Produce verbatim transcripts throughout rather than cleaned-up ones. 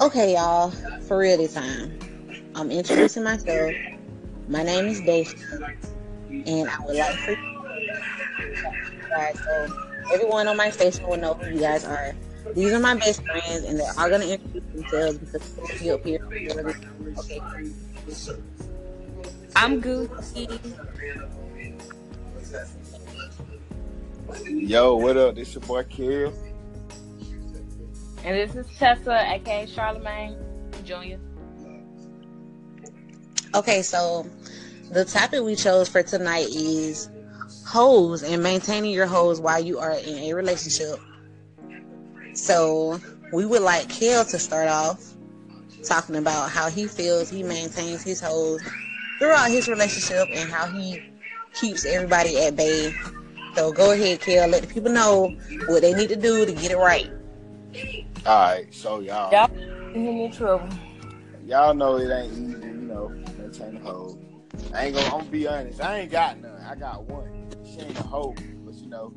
Okay, y'all, for real this time, I'm introducing myself. My name is Daisha, and I would like for you guys, so everyone on my station will know who you guys are. These are my best friends, and they're all going to introduce themselves because they're still up here. Okay. I'm Gucci. Yo, what up? This your boy, Kev. And this is Tessa, aka Charlamagne Junior Okay, so the topic we chose for tonight is hoes and maintaining your hoes while you are in a relationship. So we would like Kel to start off talking about how he feels he maintains his hoes throughout his relationship and how he keeps everybody at bay. So go ahead, Kel, let the people know what they need to do to get it right. Alright, so y'all Y'all in trouble. Y'all know it ain't easy, you know, maintain a hoe. I ain't gonna I'm gonna be honest, I ain't got none. I got one. She ain't a hoe, but you know.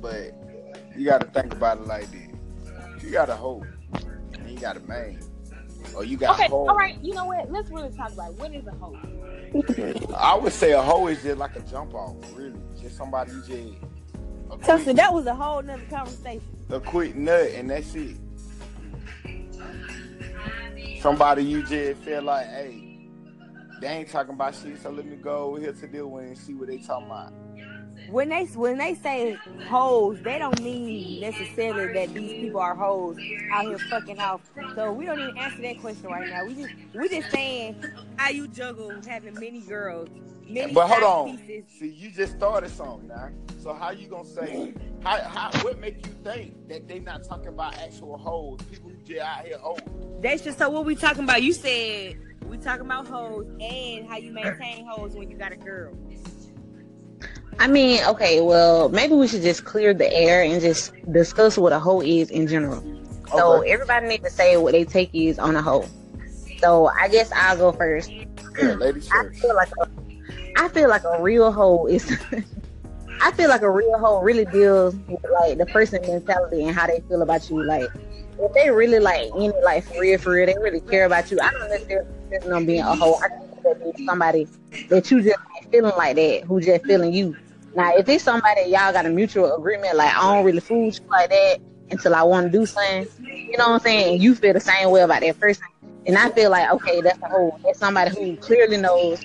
But you gotta think about it like this. You got a hoe and you got a man. Or you got okay, a hoe. Alright, you know what? Let's really talk about what is a hoe. I would say a hoe is just like a jump off, really. Just somebody you just Tessa, that was a whole nother conversation. A quick nut, and that's it. Somebody you just feel like, hey, they ain't talking about shit, so let me go over here to deal with and see what they talking about. When they when they say hoes, they don't mean necessarily that these people are hoes out here fucking off. So we don't even answer that question right now. We just we just saying how you juggle having many girls. Many but hold on, pieces. See, you just started something now. So how you gonna say how, how what make you think that they not talking about actual hoes? People who just out here hoes. That's just so what we talking about. You said we talking about hoes and how you maintain hoes when you got a girl. I mean, okay, well, maybe we should just clear the air and just discuss what a hoe is in general. So okay. Everybody needs to say what they take is on a hoe. So I guess I'll go first. Yeah, ladies first. I feel like a, I feel like a real hoe is. I feel like a real hoe really deals with like the person mentality and how they feel about you. Like if they really like you know, like for real, for real, they really care about you. I don't necessarily consider them being a hoe. I consider them being somebody that you just like feeling like that, who just feeling you. Now, if it's somebody y'all got a mutual agreement, like I don't really fool you like that until I want to do something, you know what I'm saying? And you feel the same way about that person, and I feel like okay, that's a hoe. That's somebody who clearly knows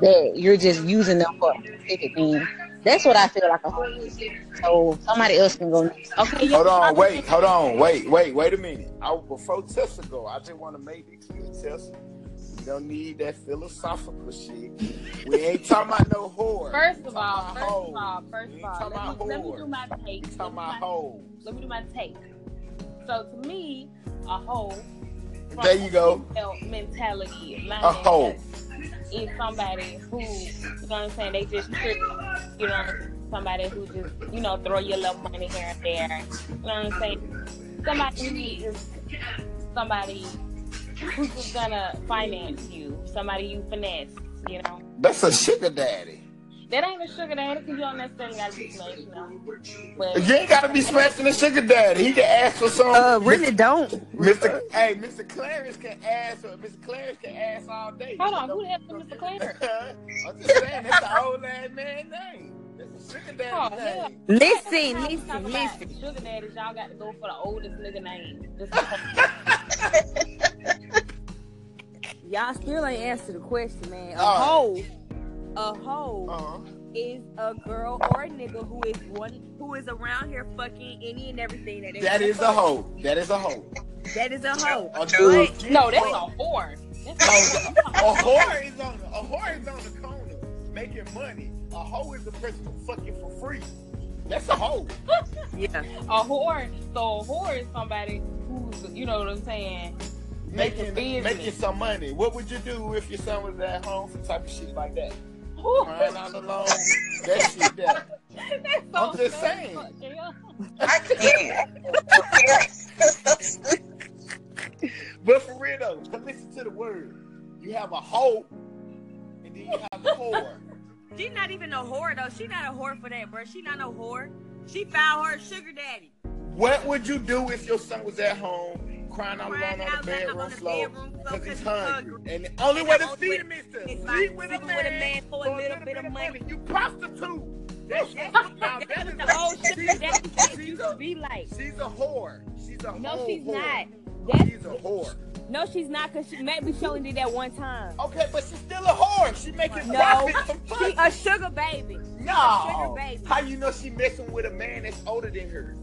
that you're just using them for a specific thing. That's what I feel like a hoe is. So somebody else can go next. Okay. Hold on, wait, hold on, wait, wait, wait a minute. I, before Tessa go, I just want to make it clear, Tessa. Don't need that philosophical shit. We ain't talking about no whore. First of all, first hoes. of all, first of all, let me, let me do my take. Let me, my, let me do my take. So to me, a hoe. There you go. Mentality. My a hoe is somebody who, you know what I'm saying? They just trick. You know, what I'm saying? Somebody who just, you know, throw your little money here and there. You know what I'm saying? Somebody who is somebody. Who's just gonna finance you? Somebody you finesse, you know? That's a sugar daddy. That ain't a sugar daddy because you don't necessarily gotta be smashed, you know? But you ain't gotta be smashing a sugar daddy. He can ask for some. Uh, really don't. Mister Hey, Mister Clarence can ask. Mister Clarence can ask all day. Hold on, who the hell is Mister Clarence? I'm just saying, that's the old ass man's name. Sugar daddy, oh, yeah. Listen, listen, listen. Sugar daddies, y'all got to go for the oldest nigga name. Y'all still ain't answer the question, man. A uh, hoe, a hoe uh-huh. is a girl or a nigga who is one who is around here fucking any and everything that. That is fuck. a hoe. That is a hoe. That is a hoe. A dude. No, that's a whore. That's a, a whore is on. A whore is on the corner making money. A hoe is a person who fucking for free. That's a hoe. Yeah. A whore. So a whore is somebody who's, you know what I'm saying, making making some money. What would you do if your son was at home? Some type of shit like that. Crying out alone. That shit there. That's so I'm just saying. I can't. But for real though, listen to the word. You have a hoe, and then you have a whore. She's not even a whore though. She not a whore for that, bro. She not no whore. She found her sugar daddy. What would you do if your son was at home crying all alone on the bedroom floor because he's hungry? And the only way to feed him is to sleep with a man for a little bit of money. You prostitute. That's, that's, now, that is the whole shit that used to be like. She's a whore. She's a whore. No, she's not. That's, she's a whore. No, she's not, because she, maybe she only did that one time. Okay, but she's still a whore. She making no, profit from fun. She a sugar baby. No. Sugar baby. How you know she messing with a man that's older than her?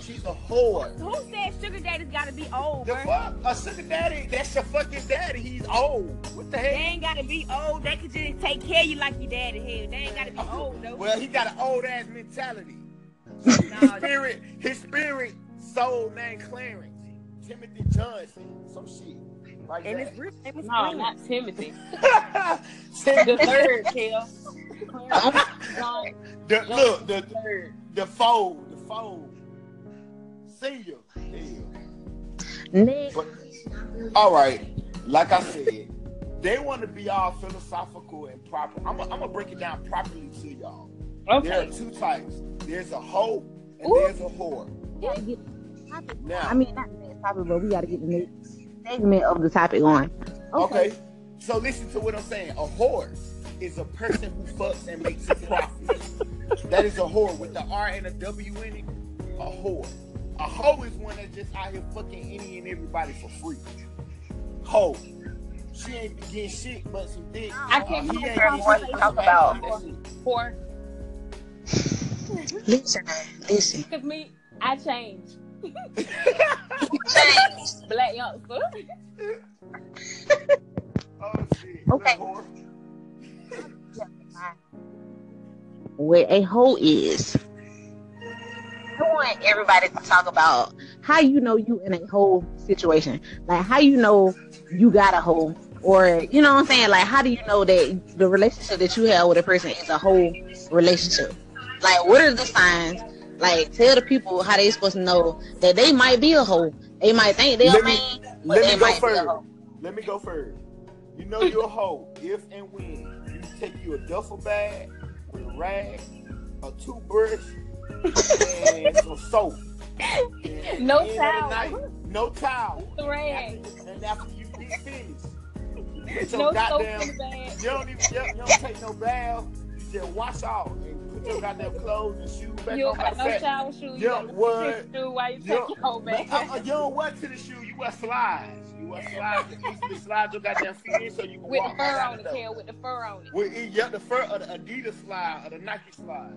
She's a whore. Who, who said sugar daddy's got to be old, the fuck? A sugar daddy, that's your fucking daddy. He's old. What the hell? They ain't got to be old. They could just take care of you like your daddy here. They ain't got to be oh, old, though. Well, he got an old-ass mentality. no, his, spirit, his spirit, soul named Clarence. Timothy Johnson, some shit. Like and that. It's, it's no, clean. Not Timothy. The third, Kel. No, the, no, look, the, the third. The fold, the fold. Senior. Yeah. But, all right, like I said, they want to be all philosophical and proper. I'm going to break it down properly to y'all. Okay. There are two types. There's a hoe and Ooh. There's a whore. Yeah, now, I mean, not the next topic, but we got to get the next segment of the topic on. Okay. okay. So listen to what I'm saying. A whore is a person who fucks and makes a profit. That is a whore with the R and a W in it. A whore. A hoe is one that's just out here fucking any and everybody for free. Hoe. She ain't getting shit but some dick. I can't hear what you talk about. Whore. Listen, listen. Because me, I changed. Black youngster. Oh, shit. Okay. Where a hoe is. I want everybody to talk about how you know you in a hoe situation. Like, how you know you got a hoe. Or, you know what I'm saying? Like, how do you know that the relationship that you have with a person is a hoe relationship? Like, what are the signs? Like, tell the people how they supposed to know that they might be a hoe. They might think they're a man, but they might be a hoe. Let me go first. You know you're a hoe if and when you take you a duffel bag with a rag, a toothbrush, and some soap. And no towel. Night, no towel. Rag. And after you be finished, you get your no goddamn, soap in the bag. You don't even you don't take no bath. You just wash off. You got them clothes and shoes back you on my no shower shoes. You, you don't wear shoe while you take your whole bag. You don't wear to the shoe. You wear slides. You wear slides. You slides your goddamn feet in so you can with walk. The fur on the tail, with the fur on it. With yeah, the fur of the Adidas slide or the Nike slide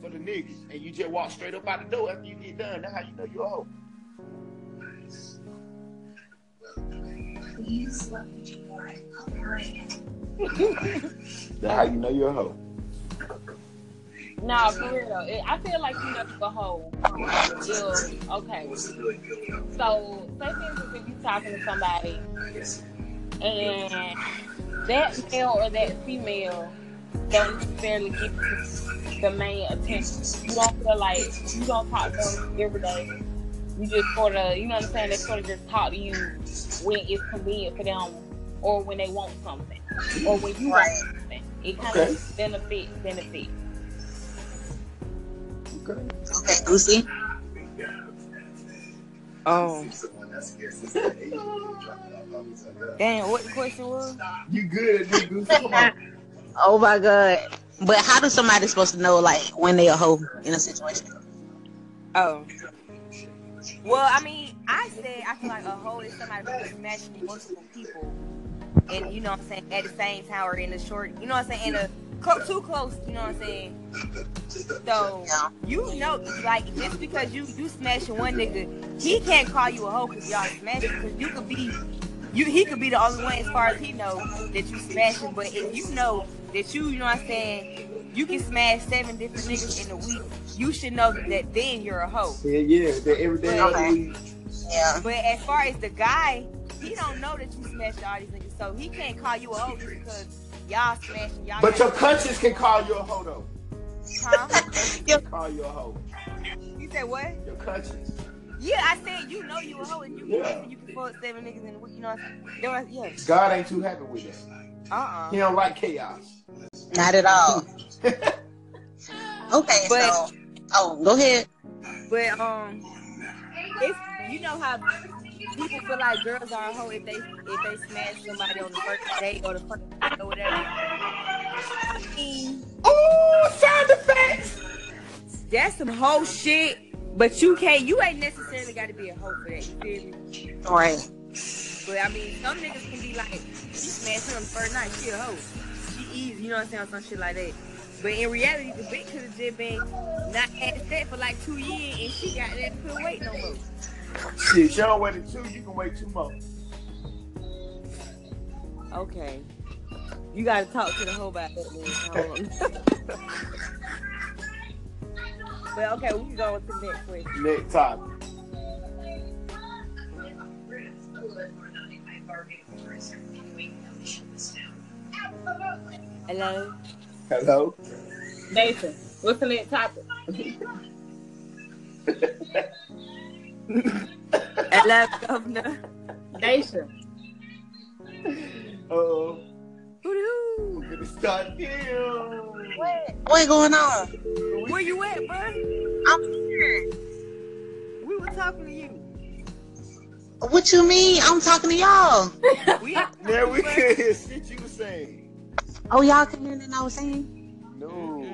for the niggas, and you just walk straight up out the door after you get done. That's how you know you're a hoe. Please love me more. I'm praying. That's how you know you're a hoe. Nah, for real though. I feel like you know you're a hoe. You're, okay. So, say for instance, if you're talking to somebody and that male or that female don't necessarily give you the main attention. You don't feel like you don't talk to them every day. You just sort of, you know what I'm saying? They sort of just talk to you when it's convenient for them or when they want something or when you want something. It kind okay. of benefits, benefits. Okay, Lucy. Oh. Damn, what the question was? You good, nigga. Come on. Oh my God. But how do somebody supposed to know, like, when they a hoe in a situation? Oh. Well, I mean, I said I feel like a hoe is somebody who's matching multiple people. And, you know what I'm saying, at the same time or in a short, you know what I'm saying, in a Co- too close, you know what I'm saying? So, you know, like, just because you, you smashing one nigga, he can't call you a hoe because y'all smashing, because you could be, you he could be the only one as far as he knows that you smashing, but if you know that you, you know what I'm saying, you can smash seven different niggas in a week, you should know that then you're a hoe. Yeah, yeah, that every day. Okay. Yeah. But as far as the guy, he don't know that you smashing all these niggas, so he can't call you a hoe just because y'all smashing, y'all but your conscience can call you a hoe though. Huh? Can call you a hoe. You said what? Your conscience. Yeah, I said you know you a hoe and you yeah. can you can fuck seven niggas in the week. You know what I'm saying? Yeah. God ain't too happy with that. Uh-uh. He don't like chaos. Not at all. Okay, but so Oh, go ahead. But um, it's, you know how people feel like girls are a hoe if they if they smash somebody on the first date or the first date or whatever. I mean, oh, sound effects. That's some hoe shit. But you can't. You ain't necessarily got to be a hoe for that. You feel me? All right. But I mean, some niggas can be like, she smashed her on the first night. She a hoe. She easy. You know what I'm saying? Some shit like that. But in reality, the bitch could have just been not had that for like two years and she got that couldn't wait no more. Shit, y'all waited two, you can wait two more. Okay. You gotta talk to the hoe about that, man. But okay, we can go on to the next question. Next topic. Hello? Hello? Nathan, what's the next topic? Hello, Governor. Nathan. Uh-oh. We're gonna start here. What? What's going on? Where you at, bud? I'm here. We were talking to you. What you mean? I'm talking to y'all. we yeah, we can hear shit you were saying. Oh, y'all can hear that I was saying? No.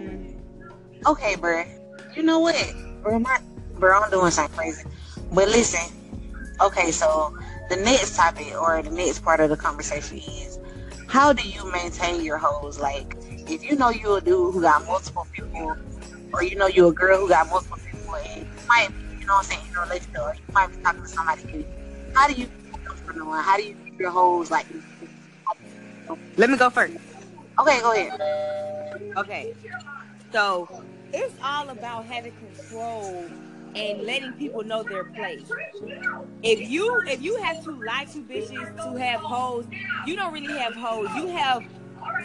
Okay, bruh. You know what? Bruh, not, bruh, I'm doing something crazy. But listen. Okay, so the next topic or the next part of the conversation is, how do you maintain your hoes? Like, if you know you a dude who got multiple people, or you know you a girl who got multiple people, and you might, you know what I'm saying, in a relationship, or you might be talking to somebody new. How do you keep them from doing? How do you keep your hoes, like, let me go first. Okay, go ahead. Okay. So, it's all about having control and letting people know their place. If you if you have to lie to bitches to have hoes, you don't really have hoes. You have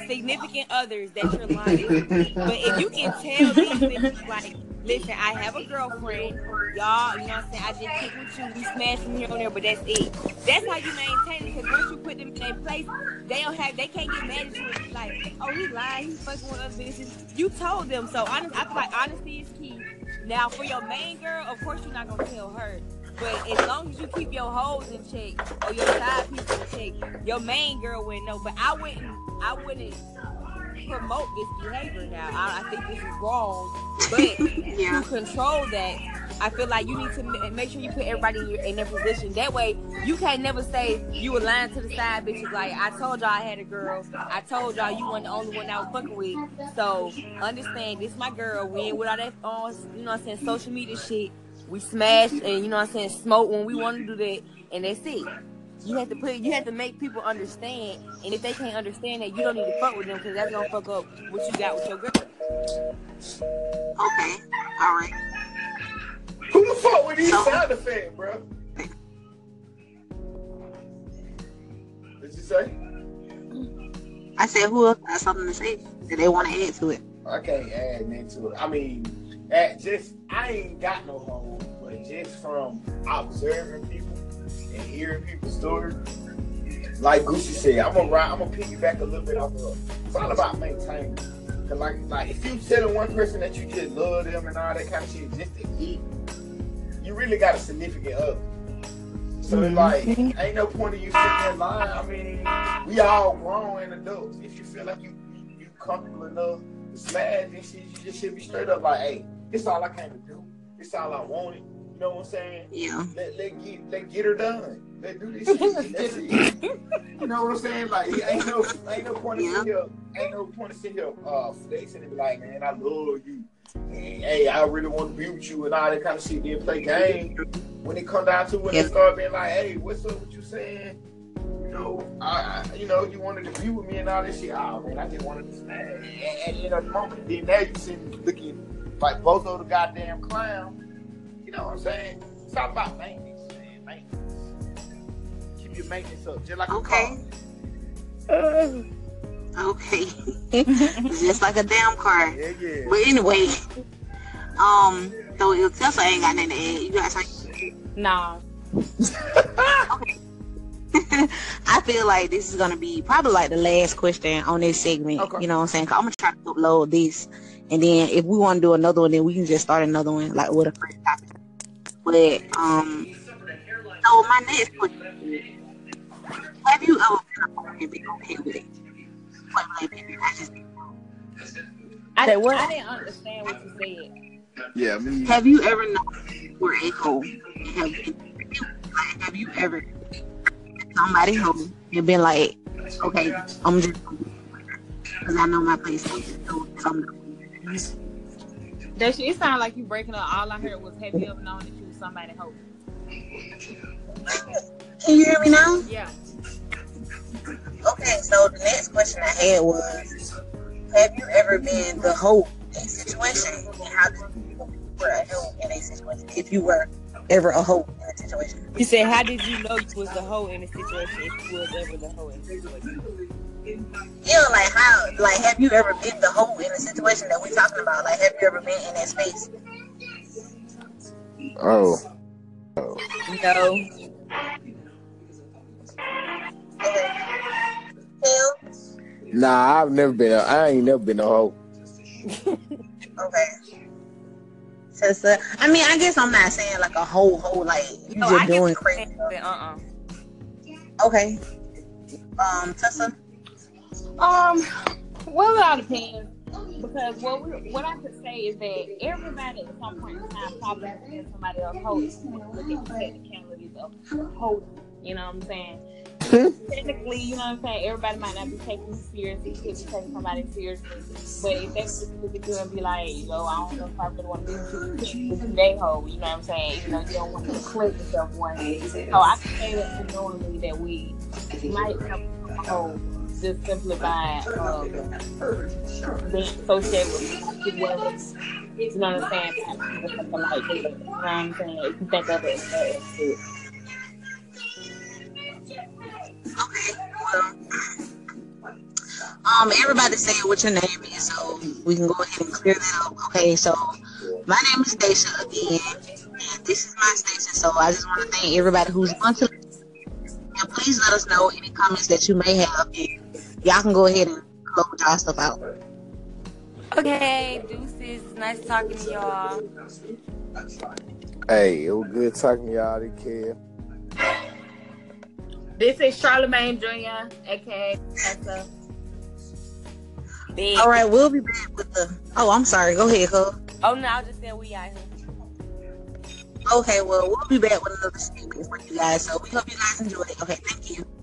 significant others that you're lying to. But if you can tell these bitches, like, listen, I have a girlfriend. Y'all, you know what I'm saying? I just kick with you. We smash from here on there, but that's it. That's how you maintain it. Because once you put them in their place, they don't have, they can't get mad at you and be like, oh, he lying. He's fucking with us bitches. You told them. So honest, I feel like honesty is key. Now, for your main girl, of course you're not going to tell her. But as long as you keep your hoes in check or your side people in check, your main girl wouldn't know. But I wouldn't, I wouldn't. promote this behavior now. I, I think this is wrong, but yeah. to control that, I feel like you need to m- make sure you put everybody in, your, in their position. That way, you can't never say you were lying to the side bitches. Like, I told y'all I had a girl. I told y'all you weren't the only one I was fucking with. So understand, this my girl. We ain't with all that on, you know what I'm saying, social media shit. We smash and, you know what I'm saying, smoke when we want to do that, and that's it. You have to put, you have to make people understand, and if they can't understand that, you don't need to fuck with them because that's gonna fuck up what you got with your girl. Okay, all right. Who the fuck with these sound effects, bro? What'd you say? I said, who else has something to say? Did they want to add to it? I can't add nothing to it. I mean, just I ain't got no home, but just from observing people and hearing people's stories, like Gucci said, I'm gonna ride, I'm gonna piggyback a little bit off of it. It's all about maintaining. Cause like, like if you telling one person that you just love them and all that kind of shit just to eat, you really got a significant other. So it's like, ain't no point of you sitting there lying. I mean, we all grown and adults. If you feel like you you comfortable enough to smash and shit, you just should be straight up like, hey, this all I came to do. This all I wanted. You know what I'm saying? Yeah. Let, let, get, let get her done. Let do this shit. That's it. You know what I'm saying? Like, ain't no, ain't no point yeah. in here. Ain't no point in sitting here uh, flexing and be like, man, I love you. And, hey, I really want to be with you and all that kind of shit. Then play game. When it comes down to when yeah. they start being like, hey, what's up with you saying? You know, I, I, you know, you wanted to be with me and all this shit. Oh, man, I just wanted to smash. And, and, and in a moment, then now you sitting looking like both of the goddamn clowns. You know what I'm saying? It's all about maintenance, man. Maintenance. Keep your maintenance up, just like okay. a car. Okay. Just like a damn car. Yeah, yeah. But anyway, um, so if Tessa ain't got nothing to add, you guys ain't. Nah. Okay. I feel like this is gonna be probably like the last question on this segment. Okay. You know what I'm saying? 'Cause I'm gonna try to upload this And then if we want to do another one, then we can just start another one, like with a friend topic. But um, so my next question: have you ever been a and been okay with it? What, like, I just didn't know. I, what? I didn't understand what you said. Yeah. I mean, have you ever known where a hole? Have, like, have you ever somebody home and been like, okay, I'm just because I know my place. So I'm That shit, it sounded like you breaking up. All I heard was, have you ever known that you was somebody's hoe? Can you hear me now? Yeah. Okay, so the next question I had was, have you ever been the hoe in a situation? And how did you were a hoe in a situation? If you were ever a hoe in a situation. You said, how did you know you was the hoe in a situation? If you was ever the hoe in a situation. Yeah, like how, like have you ever been the hoe in the situation that we're talking about? Like, have you ever been in that space? Oh, oh. No. Okay. Nah, I've never been. A, I ain't never been a hoe. Okay. So, so, I mean, I guess I'm not saying like a whole hoe, like you no, just I doing crazy. Uh uh-uh. uh. Okay. Um, Tessa. Um, well, it all depends, because what we, what I could say is that everybody at some point in time probably has been somebody else holding, look at the technicalities of holding, you know what I'm saying? Technically, you know what I'm saying, everybody might not be taking you seriously, could be taking somebody seriously, but if they just look at you and be like, yo, I don't know if I really want to be with you, they hold, you know what I'm saying, you know, you don't want to click yourself one day, so I can say that to knowingly that we might have hold. Just simply by um, being associated with people, you know what I'm saying? Just something like that, you know what I'm saying? If you think of it, that's it. Okay, well, um, everybody say what your name is, so we can go ahead and clear that up. Okay, so my name is Stacia again, and this is my station, so I just want to thank everybody who's on to. And please let us know any comments that you may have. Y'all can go ahead and close y'all stuff out. Okay, deuces. Nice talking to y'all. Hey, it was good talking to y'all. Take care. This is Charlamagne Junior, aka Tessa. All right, we'll be back with the. Oh, I'm sorry. Go ahead, Cole. Oh no, I just said we out here. Okay, well, we'll be back with another segment for you guys, so we hope you guys enjoyed it. Okay, thank you.